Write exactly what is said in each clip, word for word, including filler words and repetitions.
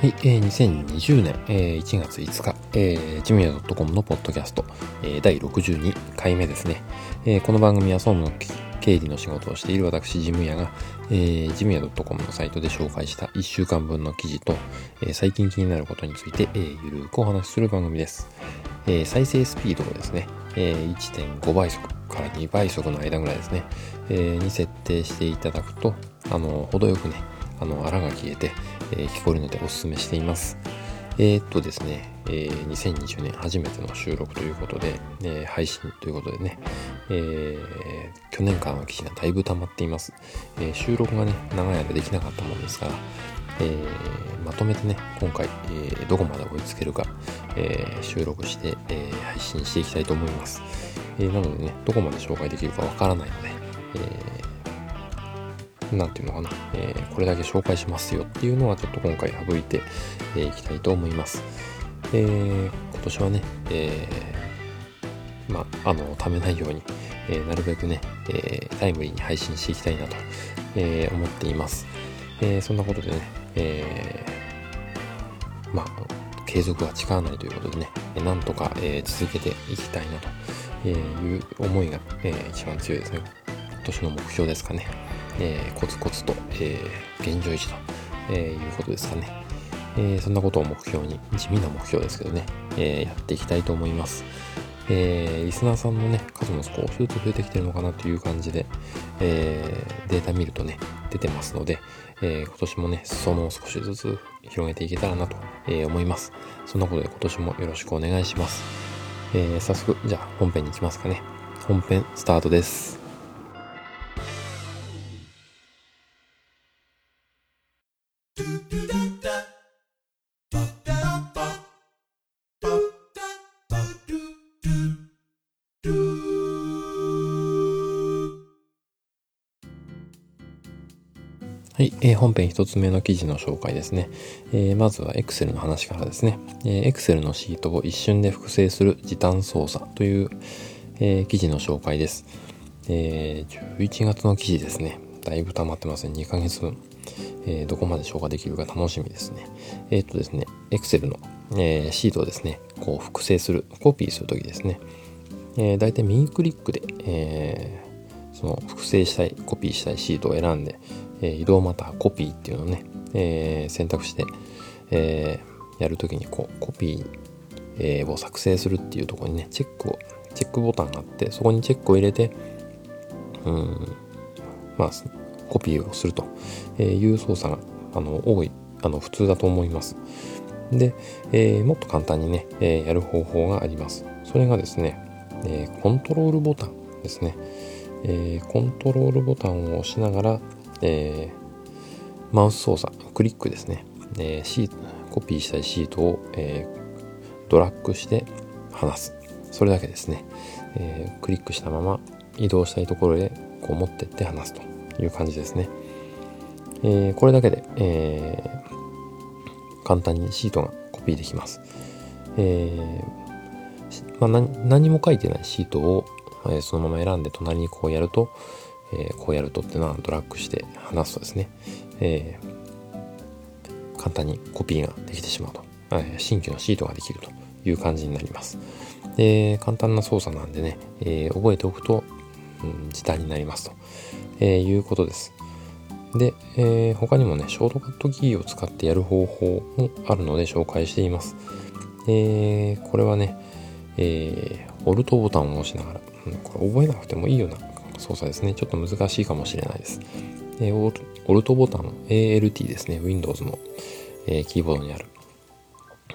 はい、えー、にせんにじゅうねん、えー、いちがついつか、えー、ジムヤ .com のポッドキャスト、えー、だいろくじゅうにかいめですね。えー、この番組は総務の経理の仕事をしている私ジムヤが、えー、ジムヤ .com のサイトで紹介したいっしゅうかんぶんの記事と、えー、最近気になることについて、えー、ゆるくお話しする番組です。えー、再生スピードをですね、えー、いってんごばいそくからにばいそくの間ぐらいですね、えー、に設定していただくと、あの程よくね、あの荒が消えて、えー、聞こえるのでおすすめしています。えー、っとですね、えー、にせんにじゅうねん初めての収録ということで、えー、配信ということでね、えー、去年間の記事がだいぶ溜まっています。えー、収録がね、長い間できなかったものですから、えー、まとめてね、今回、えー、どこまで追いつけるか、えー、収録して、えー、配信していきたいと思います。えー、なのでね、どこまで紹介できるかわからないので、えーなんていうのかな、えー、これだけ紹介しますよっていうのはちょっと今回省いて、えー、いきたいと思います。えー、今年はね、えー、まあ、あの、ためないように、えー、なるべくね、えー、タイムリーに配信していきたいなと、えー、思っています。えー、そんなことでね、えー、まあ、継続は力なりということでね、なんとか、えー、続けていきたいなという思いが、えー、一番強いですね。今年の目標ですかね。えー、コツコツと、えー、現状維持と、えー、いうことですかね、えー、そんなことを目標に地味な目標ですけどね、えー、やっていきたいと思います。えー、リスナーさんのね数も少しずつ増えてきてるのかなという感じで、えー、データ見るとね出てますので、えー、今年もね裾野を少しずつ広げていけたらなと、えー、思います。そんなことで今年もよろしくお願いします。えー、早速じゃあ本編に行きますかね。本編スタートです。はい、えー、本編一つ目の記事の紹介ですね。えー、まずは Excel の話からですね。えー、Excel のシートを一瞬で複製する時短操作という、えー、記事の紹介です。えー、じゅういちがつの記事ですね。だいぶ溜まってますね。にかげつぶん。えー、どこまで消化できるか楽しみですね。えっとですね、Excel の、えー、シートをですね、こう複製する、コピーするときですね。えー、だいたい右クリックで、えー、その複製したい、コピーしたいシートを選んで、移動またはコピーっていうのをね、えー、選択して、えー、やるときにこうコピーを作成するっていうところにねチェックをチェックボタンがあって、そこにチェックを入れてうーんまあコピーをするという操作があの多いあの普通だと思います。で、えー、もっと簡単にね、えー、やる方法があります。それがですね、えー、コントロールボタンですね。えー、コントロールボタンを押しながらえー、マウス操作、クリックですね、えー、シートコピーしたいシートを、えー、ドラッグして離す。それだけですね。えー、クリックしたまま移動したいところへこう持ってって離すという感じですね。えー、これだけで、えー、簡単にシートがコピーできます。えーまあ、何, 何も書いてないシートを、えー、そのまま選んで隣にこうやるとえー、こうやるとっていうのはドラッグして離すとですね、えー、簡単にコピーができてしまうと、えー、新規のシートができるという感じになります。えー、簡単な操作なんでね、えー、覚えておくと、うん、時短になりますと、えー、いうことです。で、えー、他にもねショートカットキーを使ってやる方法もあるので紹介しています。えー、これはね、えー、オルトボタンを押しながら、うん、これ覚えなくてもいいような操作ですね。ちょっと難しいかもしれないです。えー、オルトボタン エーエルティー ですね。 Windows の、えー、キーボードにある、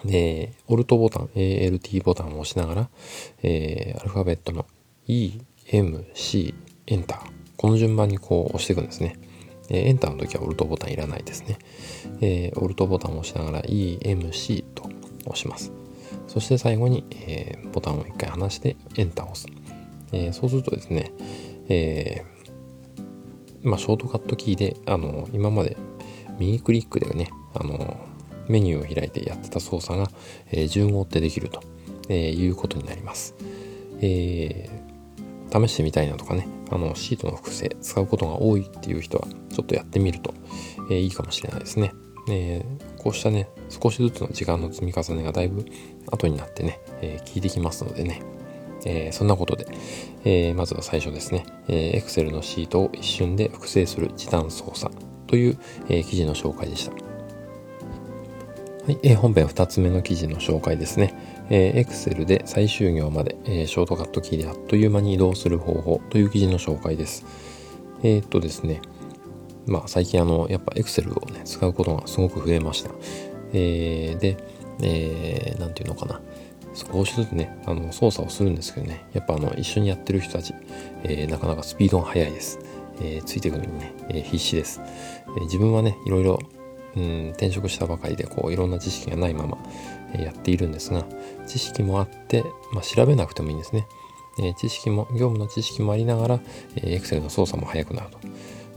えー、オルトボタン エーエルティー ボタンを押しながら、えー、アルファベットの イーエムシー エンター、この順番にこう押していくんですね。えー、エンターの時はオルトボタンいらないですね。えー、オルトボタンを押しながら イーエムシー と押します。そして最後に、えー、ボタンを一回離してエンターを押す。えー、そうするとですね、えーまあ、ショートカットキーであの今まで右クリックでねあのメニューを開いてやってた操作が、えー、順を追ってできると、えー、いうことになります。えー、試してみたいなとかねあのシートの複製使うことが多いっていう人はちょっとやってみると、えー、いいかもしれないですね。えー、こうしたね少しずつの時間の積み重ねがだいぶ後になってね、えー、効いてきますのでね、えー、そんなことで、えー、まずは最初ですね、えー、Excel のシートを一瞬で複製する時短操作という、えー、記事の紹介でした。はい、えー、本編ふたつめの記事の紹介ですね。えー、Excel で最終行まで、えー、ショートカットキーであっという間に移動する方法という記事の紹介です。えー、っとですね、まあ最近あのやっぱ Excel をね使うことがすごく増えました。えー、で、えー、なんていうのかな。少しずつねあの操作をするんですけどね、やっぱあの一緒にやってる人たち、えー、なかなかスピードが速いです、えー、ついてくるのにね、えー、必死です、えー、自分はねいろいろ、うん、転職したばかりでこういろんな知識がないまま、えー、やっているんですが、知識もあって、まあ、調べなくてもいいんですね、えー、知識も業務の知識もありながら、えー、Excel の操作も速くなると。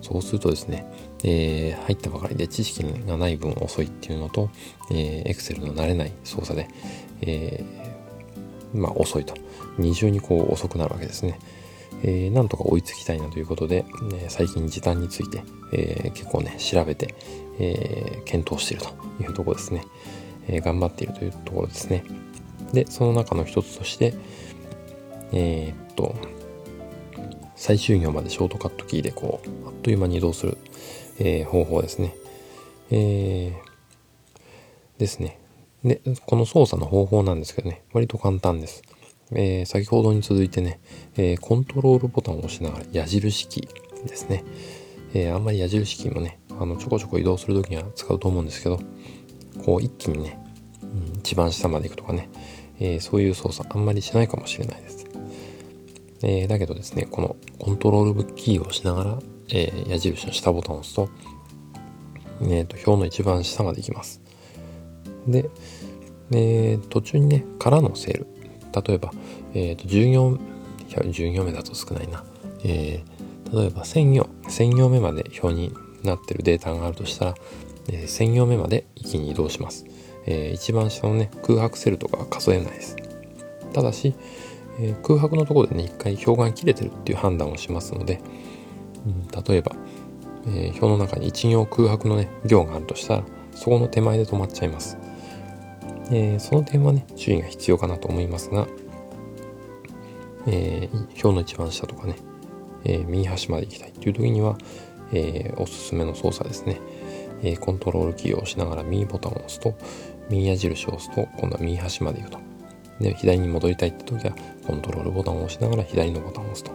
そうするとですね、えー、入ったばかりで知識がない分遅いっていうのと、えー、Excel の慣れない操作で、えー、まあ遅いと二重にこう遅くなるわけですね、えー、なんとか追いつきたいなということで、ね、最近時短について、えー、結構ね調べて、えー、検討しているというところですね、えー、頑張っているというところですね。でその中の一つとしてえー、っと最終行までショートカットキーでこうあっという間に移動する、えー、方法ですね、えー、ですねでこの操作の方法なんですけどね、割と簡単です、えー、先ほどに続いてね、えー、コントロールボタンを押しながら矢印キーですね、えー、あんまり矢印キーもねあのちょこちょこ移動するときには使うと思うんですけど、こう一気にね、うん、一番下まで行くとかね、えー、そういう操作あんまりしないかもしれないです。えー、だけどですね、このコントロールキーを押しながら、えー、矢印の下ボタンを押すと、えー、と表の一番下まで行きます。で、えー、途中にね、空のセール。例えば、えー、とじゅう行、じゅう行目だと少ないな。えー、例えばせん行、せん行目まで表になってるデータがあるとしたら、えー、せん行目まで一気に移動します。えー、一番下のね、空白セルとかは数えないです。ただし、えー、空白のところでね、一回表が切れてるっていう判断をしますので、うん、例えば、えー、表の中にいち行空白のね、行があるとしたら、そこの手前で止まっちゃいます。えー、その点はね、注意が必要かなと思いますが、えー、表の一番下とかね、えー、右端まで行きたいっていう時には、えー、おすすめの操作ですね、えー。コントロールキーを押しながら右ボタンを押すと、右矢印を押すと、今度は右端まで行くと。で左に戻りたいって時はコントロールボタンを押しながら左のボタンを押すと、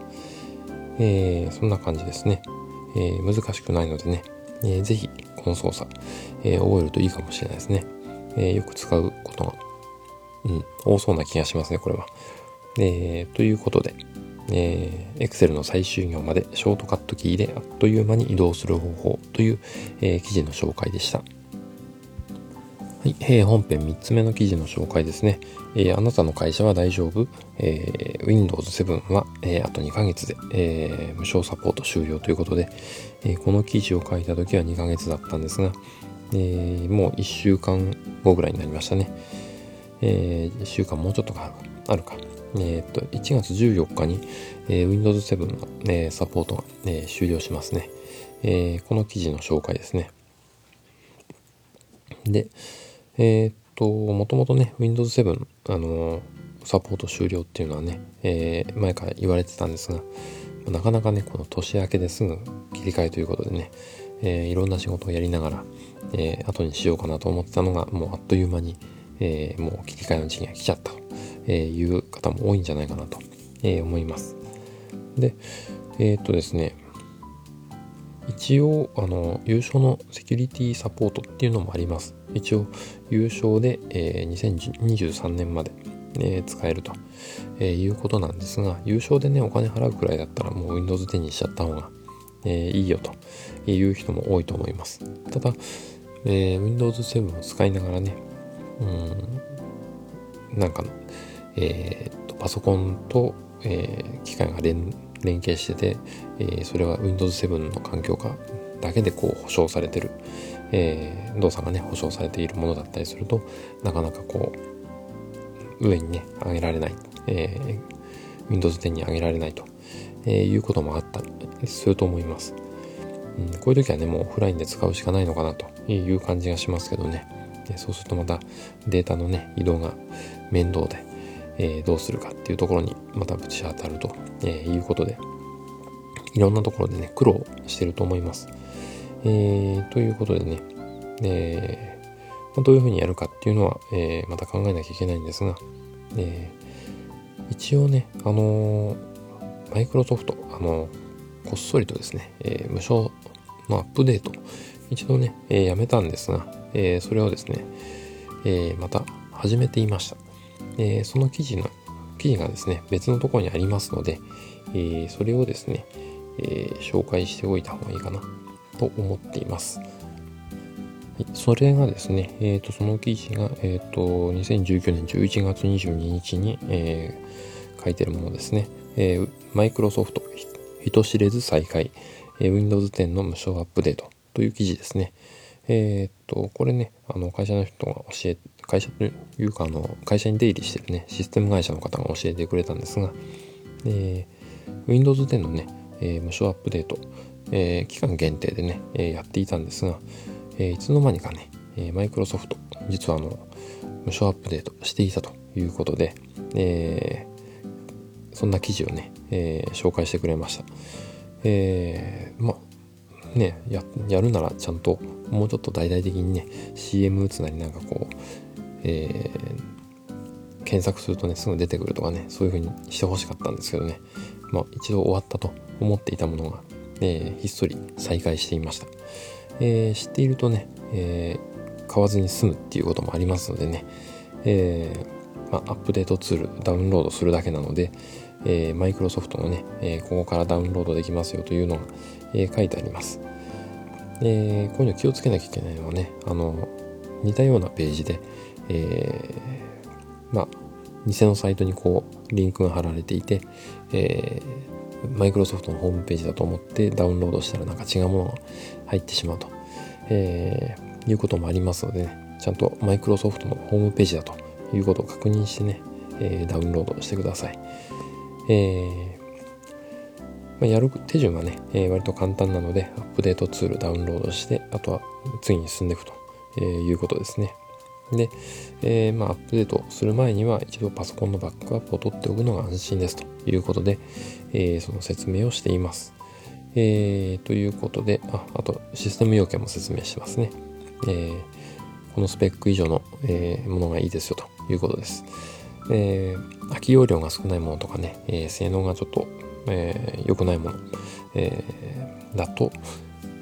えー、そんな感じですね、えー、難しくないのでね、えー、ぜひこの操作、えー、覚えるといいかもしれないですね、えー、よく使うことが、うん、多そうな気がしますねこれは、えー、ということで、えー、Excel の最終行までショートカットキーであっという間に移動する方法という、えー、記事の紹介でした。はい、えー、本編みっつめの記事の紹介ですね。えー、あなたの会社は大丈夫、えー、ウィンドウズセブン は、えー、あとにかげつで、えー、無償サポート終了ということで、えー、この記事を書いた時はにかげつだったんですが、えー、もういっしゅうかんごぐらいになりましたね。えー、いっしゅうかんもうちょっとかあるか。えー、っといちがつじゅうよっかに、えー、ウィンドウズセブン の、えー、サポートが、えー、終了しますね、えー。この記事の紹介ですね。で、えー、っともともとね ウィンドウズセブン、あのー、サポート終了っていうのはね、えー、前から言われてたんですが、なかなかねこの年明けですぐ切り替えということでね、えー、いろんな仕事をやりながら、えー、後にしようかなと思ってたのがもうあっという間に、えー、もう切り替えの時期が来ちゃったという方も多いんじゃないかなと思います。でえー、っとですね一応あの優勝のセキュリティサポートっていうのもあります。一応優勝で、えー、にせんにじゅうさんねんまで、えー、使えると、えー、いうことなんですが、優勝でねお金払うくらいだったらもう ウィンドウズテン にしちゃった方が、えー、いいよという人も多いと思います。ただ、えー、ウィンドウズセブン を使いながらねうんなんか、えー、とパソコンと、えー、機械が連連携してて、えー、それは ウィンドウズセブン の環境下だけでこう保証されてる、えー、動作がね保証されているものだったりするとなかなかこう上にね上げられない、えー、ウィンドウズテンに上げられないと、えー、いうこともあったりすると思います。うん、こういう時はねもうオフラインで使うしかないのかなという感じがしますけどね。そうするとまたデータのね移動が面倒で、えー、どうするかっていうところにまたぶち当たると、えー、いうことで、いろんなところでね苦労してると思います。えー、ということでね、えーまあ、どういうふうにやるかっていうのは、えー、また考えなきゃいけないんですが、えー、一応ねあのマイクロソフトあのこっそりとですね、えー、無償のアップデート一度ね、えー、やめたんですが、えー、それをですね、えー、また始めていました。えー、その記事の記事がですね別のところにありますので、えー、それをですね、えー、紹介しておいた方がいいかなと思っています。はい、それがですね、えー、とその記事が、えー、とにせんじゅうきゅうねんじゅういちがつにじゅうににちに、えー、書いてるものですね。えー、マイクロソフト人知れず再開、えー、ウィンドウズテン の無償アップデートという記事ですね。えー、とこれねあの会社の人が教え会社というかあの会社に出入りしてるねシステム会社の方が教えてくれたんですが、えー、ウィンドウズテン のね、えー、無償アップデート、えー、期間限定でね、えー、やっていたんですが、えー、いつの間にかねマイクロソフト実はあの無償アップデートしていたということで、えー、そんな記事をね、えー、紹介してくれました。えー、まあね や, やるならちゃんともうちょっと大々的にね シーエム 打つなりなんかこう、えー、検索するとねすぐ出てくるとかねそういう風にしてほしかったんですけどね、まあ、一度終わったと思っていたものが、えー、ひっそり再開していました。えー、知っているとね、えー、買わずに済むっていうこともありますのでね、えーまあ、アップデートツールダウンロードするだけなので、えー、マイクロソフトのね、えー、ここからダウンロードできますよというのが、えー、書いてあります。えー、こういうの気をつけなきゃいけないのはねあの似たようなページで、えー、まあ偽のサイトにこうリンクが貼られていて、えーマイクロソフトのホームページだと思ってダウンロードしたらなんか違うものが入ってしまうと、えー、いうこともありますのでね、ちゃんとマイクロソフトのホームページだということを確認してね、えー、ダウンロードしてください。えーまあ、やる手順はね、えー、割と簡単なのでアップデートツールダウンロードしてあとは次に進んでいくと、えー、いうことですね。で、えーまあ、アップデートする前には一度パソコンのバックアップを取っておくのが安心ですということで、えー、その説明をしています。えー、ということで あ, あとシステム要件も説明してますね。えー、このスペック以上の、えー、ものがいいですよということです。えー、空き容量が少ないものとかね、えー、性能がちょっと良、えー、くないもの、えー、だと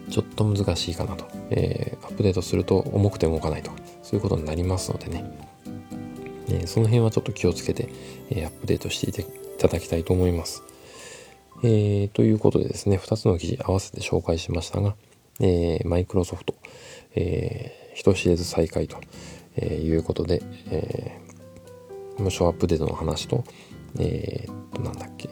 ちょっと難しいかなと、えー、アップデートすると重くて動かないとそういうことになりますのでね、えー、その辺はちょっと気をつけて、えー、アップデートしていていただきたいと思います。えー、ということでですねふたつの記事合わせて紹介しましたが、えー、マイクロソフト、えー、人知れず再開ということで、えー、無償アップデートの話と、えー、っとなんだっけ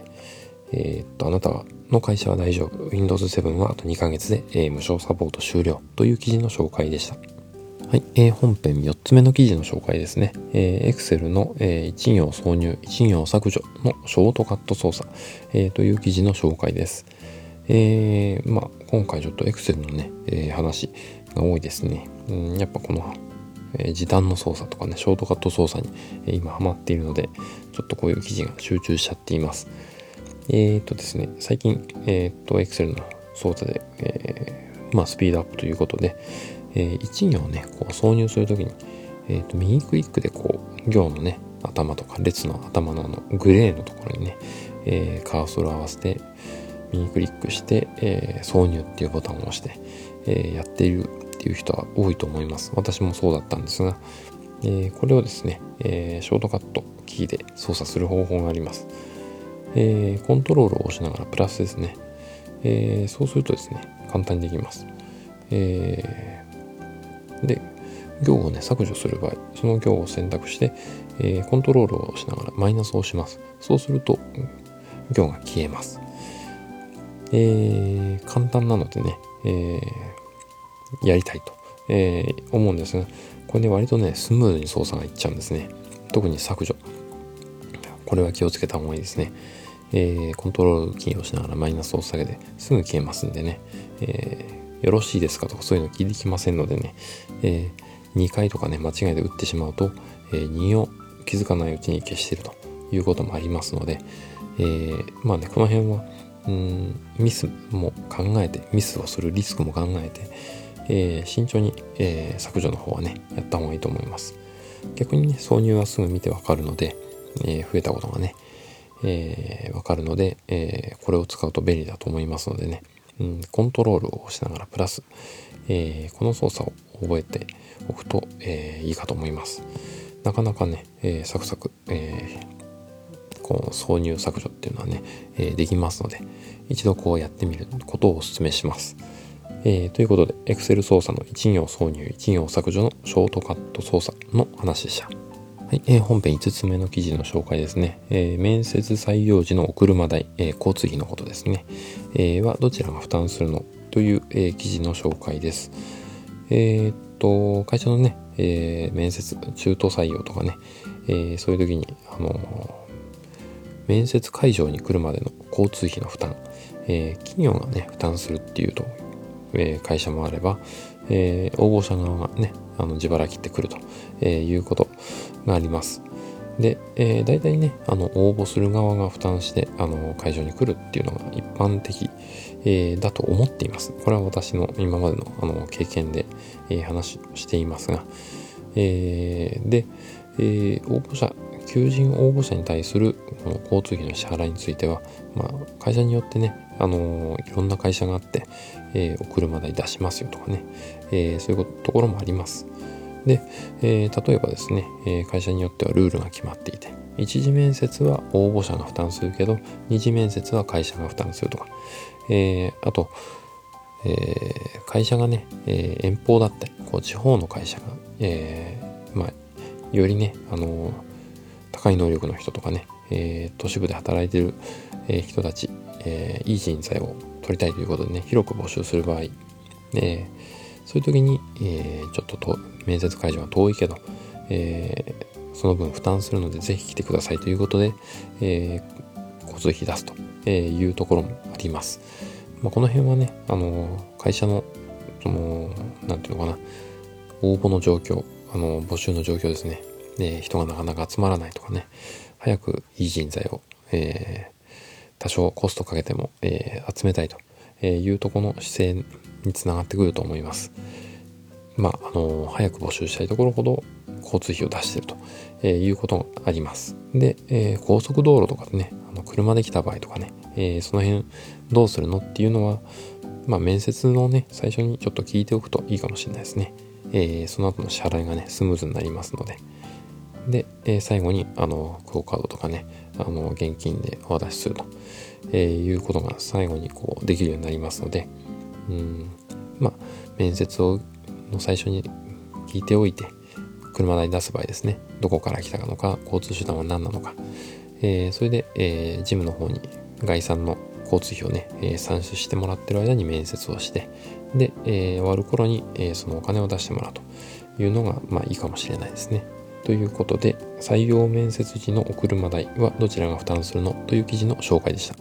えー、っとあなたの会社は大丈夫 ウィンドウズセブン はあとにかげつで、えー、無償サポート終了という記事の紹介でした。はい、えー、本編よっつめの記事の紹介ですね。えー、Excel の、えー、いち行挿入いち行削除のショートカット操作、えー、という記事の紹介です。えーまあ、今回ちょっと Excel のね、えー、話が多いですね。うんやっぱこの、えー、時短の操作とかねショートカット操作に、えー、今ハマっているのでちょっとこういう記事が集中しちゃっています。えーとですね、最近、えー、と Excel の操作で、えーまあ、スピードアップということで、えー、いち行を、ね、こう挿入するときに、えー、と右クリックでこう行の、ね、頭とか列の頭 の, あのグレーのところに、ねえー、カーソルを合わせて右クリックして、えー、挿入っていうボタンを押して、えー、やっているっていう人は多いと思います。私もそうだったんですが、えー、これをですね、えー、ショートカットキーで操作する方法があります。えー、コントロールを押しながらプラスですね、えー、そうするとですね簡単にできます。えー、で行をね削除する場合その行を選択して、えー、コントロールを押しながらマイナスを押します。そうすると行が消えます。えー、簡単なのでね、えー、やりたいと、えー、思うんですがこれね割とねスムーズに操作がいっちゃうんですね。特に削除これは気をつけた方がいいですね。えー、コントロールキーをしながらマイナスを押すだけですぐ消えますんでね、えー、よろしいですかとかそういうの聞いてきませんのでね、えー、にかいとかね間違いで打ってしまうと、えー、にを気づかないうちに消しているということもありますので、えー、まあねこの辺はうーんミスも考えてミスをするリスクも考えて、えー、慎重に、えー、削除の方はねやった方がいいと思います。逆にね挿入はすぐ見てわかるので、えー、増えたことがねえー、わかるので、えー、これを使うと便利だと思いますのでね、うん、コントロールをしながらプラス、えー、この操作を覚えておくと、えー、いいかと思います。なかなかね、えー、サクサク、えー、この挿入削除っていうのはね、えー、できますので一度こうやってみることをお勧めします。えー、ということで Excel 操作のいち行挿入いち行削除のショートカット操作の話でした。はい、えー、本編いつつめの記事の紹介ですね。えー、面接採用時のお車代、えー、交通費のことですね、えー、はどちらが負担するのという、えー、記事の紹介です。えー、っと会社のね、えー、面接中途採用とかね、えー、そういう時に、あのー、面接会場に来るまでの交通費の負担、えー、企業がね負担するっていうと、えー、会社もあれば、えー、応募者側がねあの自腹切ってくると、えー、いうことがあります。で、えー、大体ねあの応募する側が負担してあの会場に来るっていうのが一般的、えー、だと思っています。これは私の今までの、あの経験で、えー、話していますが、えー、で、えー、応募者求人応募者に対するこの交通費の支払いについては、まあ、会社によってね、あのー、いろんな会社があって、えー、お車代出しますよとかね、えー、そういうところもあります。で、えー、例えばですね、えー、会社によってはルールが決まっていて、一次面接は応募者が負担するけど、二次面接は会社が負担するとか、えー、あと、えー、会社がね、えー、遠方だったり、こう地方の会社が、えー、まあ、よりね、あのー高い能力の人とかね、えー、都市部で働いている、えー、人たち、えー、いい人材を取りたいということでね、広く募集する場合、えー、そういう時に、えー、ちょっ と, と面接会場は遠いけど、えー、その分負担するのでぜひ来てくださいということで、えー、交通費出すというところもあります。まあ、この辺はね、あのー、会社のそのなんていうのかな、応募の状況、あのー、募集の状況ですね。で人がなかなか集まらないとかね、早くいい人材を、えー、多少コストかけても、えー、集めたいというところの姿勢につながってくると思います。まあ、あのー、早く募集したいところほど交通費を出していると、えー、いうことがあります。で、えー、高速道路とかでね、あの車で来た場合とかね、えー、その辺どうするのっていうのは、まあ、面接のね最初にちょっと聞いておくといいかもしれないですね。えー、その後の支払いがねスムーズになりますので。で、えー、最後にあのクオカードとかね、あの現金でお渡しすると、えー、いうことが最後にこうできるようになりますので、うーんまあ面接をの最初に聞いておいて、車代出す場合ですね、どこから来たのか、交通手段は何なのか、えー、それで、えー、ジムの方に概算の交通費をね、えー、算出してもらってる間に面接をして、で、えー、終わる頃に、えー、そのお金を出してもらうというのがまあいいかもしれないですね。ということで、採用面接時のお車代はどちらが負担するのという記事の紹介でした。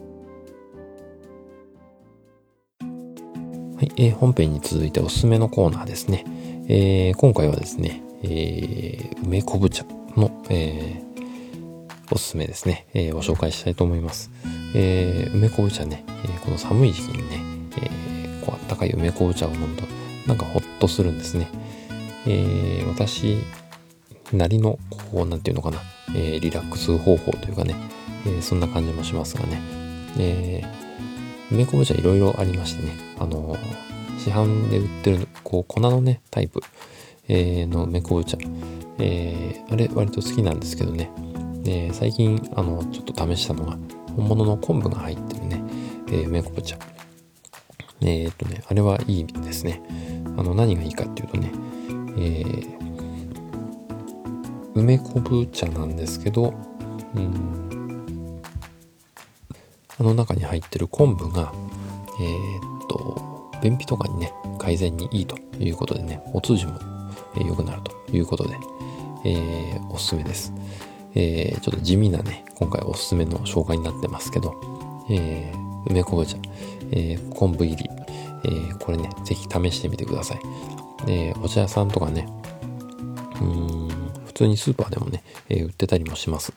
はい、えー、本編に続いておすすめのコーナーですね。えー、今回はですね、えー、梅昆布茶の、えー、おすすめですね、えー、ご紹介したいと思います。えー、梅昆布茶ね、えー、この寒い時期にね、えー、こうあったかい梅昆布茶を飲むとなんかほっとするんですね。えー、私なりのこうなんていうのかな、えー、リラックス方法というかね、えー、そんな感じもしますがね、えー、梅昆布茶いろいろありましてね、あのー、市販で売ってるこう粉のねタイプ、えー、の梅昆布茶、えー、あれ割と好きなんですけどね、えー、最近あのちょっと試したのが本物の昆布が入ってるね、えー、梅昆布茶、えー、っとねあれはいいですね。あの何がいいかっていうとね、えー梅昆布茶なんですけど、うん、あの中に入ってる昆布が、えー、っと便秘とかにね改善にいいということでね、お通じも良くなるということで、えー、おすすめです。ええー、ちょっと地味なね、今回おすすめの紹介になってますけど、えー、梅昆布茶、えー、昆布入り、えー、これね、ぜひ試してみてください。えー、お茶屋さんとかね、うーん、普通にスーパーでもね、えー、売ってたりもします。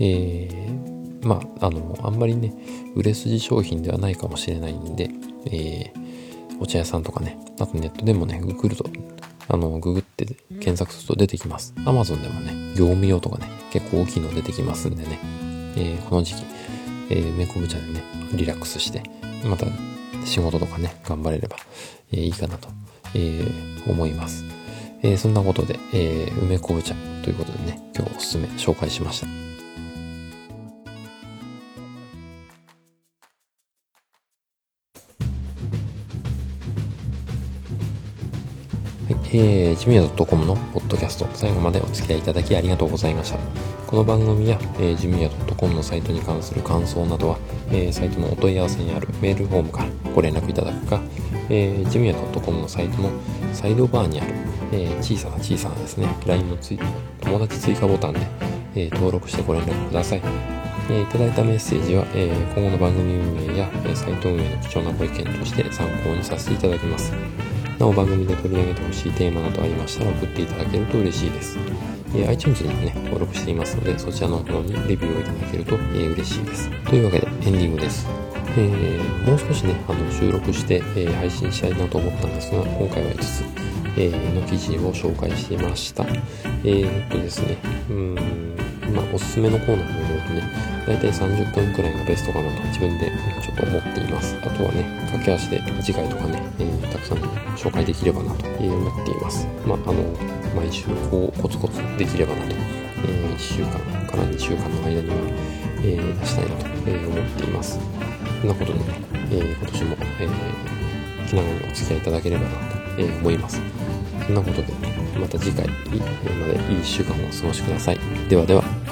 えー、まあ、あの、あんまりね、売れ筋商品ではないかもしれないんで、えー、お茶屋さんとかね、あとネットでもね、ググると、あの、ググって検索すると出てきます。Amazon でもね、業務用とかね、結構大きいの出てきますんでね、えー、この時期、えー、梅昆布茶でね、リラックスして、また仕事とかね、頑張れれば、えー、いいかなと、えー、思います。えー、そんなことで、えー、梅昆布茶ということでね、今日おすすめ紹介しました。えー、ジムヤ .com のポッドキャスト、最後までお付き合いいただきありがとうございました。この番組や、えー、ジムヤ .com のサイトに関する感想などは、えー、サイトのお問い合わせにあるメールフォームからご連絡いただくか、えー、ジムヤ .com のサイトのサイドバーにある、えー、小さな小さなですね、ライン の追友達追加ボタンで、えー、登録してご連絡ください。えー、いただいたメッセージは、えー、今後の番組運営や、えー、サイト運営の貴重なご意見として参考にさせていただきます。なお、番組で取り上げてほしいテーマなどありましたら送っていただけると嬉しいです。えー、iTunes にもね、登録していますので、そちらの方にレビューをいただけると、えー、嬉しいです。というわけで、エンディングです。えー、もう少しね、あの収録して、えー、配信したいなと思ったんですが、今回はいつつ、えー、の記事を紹介していました。えー、っとですね、うーん、まあ、おすすめのコーナーのようにね、だいたいさんじゅっぷんくらいがベストかなと自分でちょっと思っています。あとはね、駆け足で次回とかね、えー、たくさん紹介できればなと思っています。まあ、あの、毎週こうコツコツできればなと、えー、いっしゅうかんからにしゅうかんの間には、えー、出したいなと思っています。そんなことでね、えー、今年も、えー、気長にお付き合いいただければなと思います。そんなことで、また次回までいいいっしゅうかんをお過ごしください。ではでは。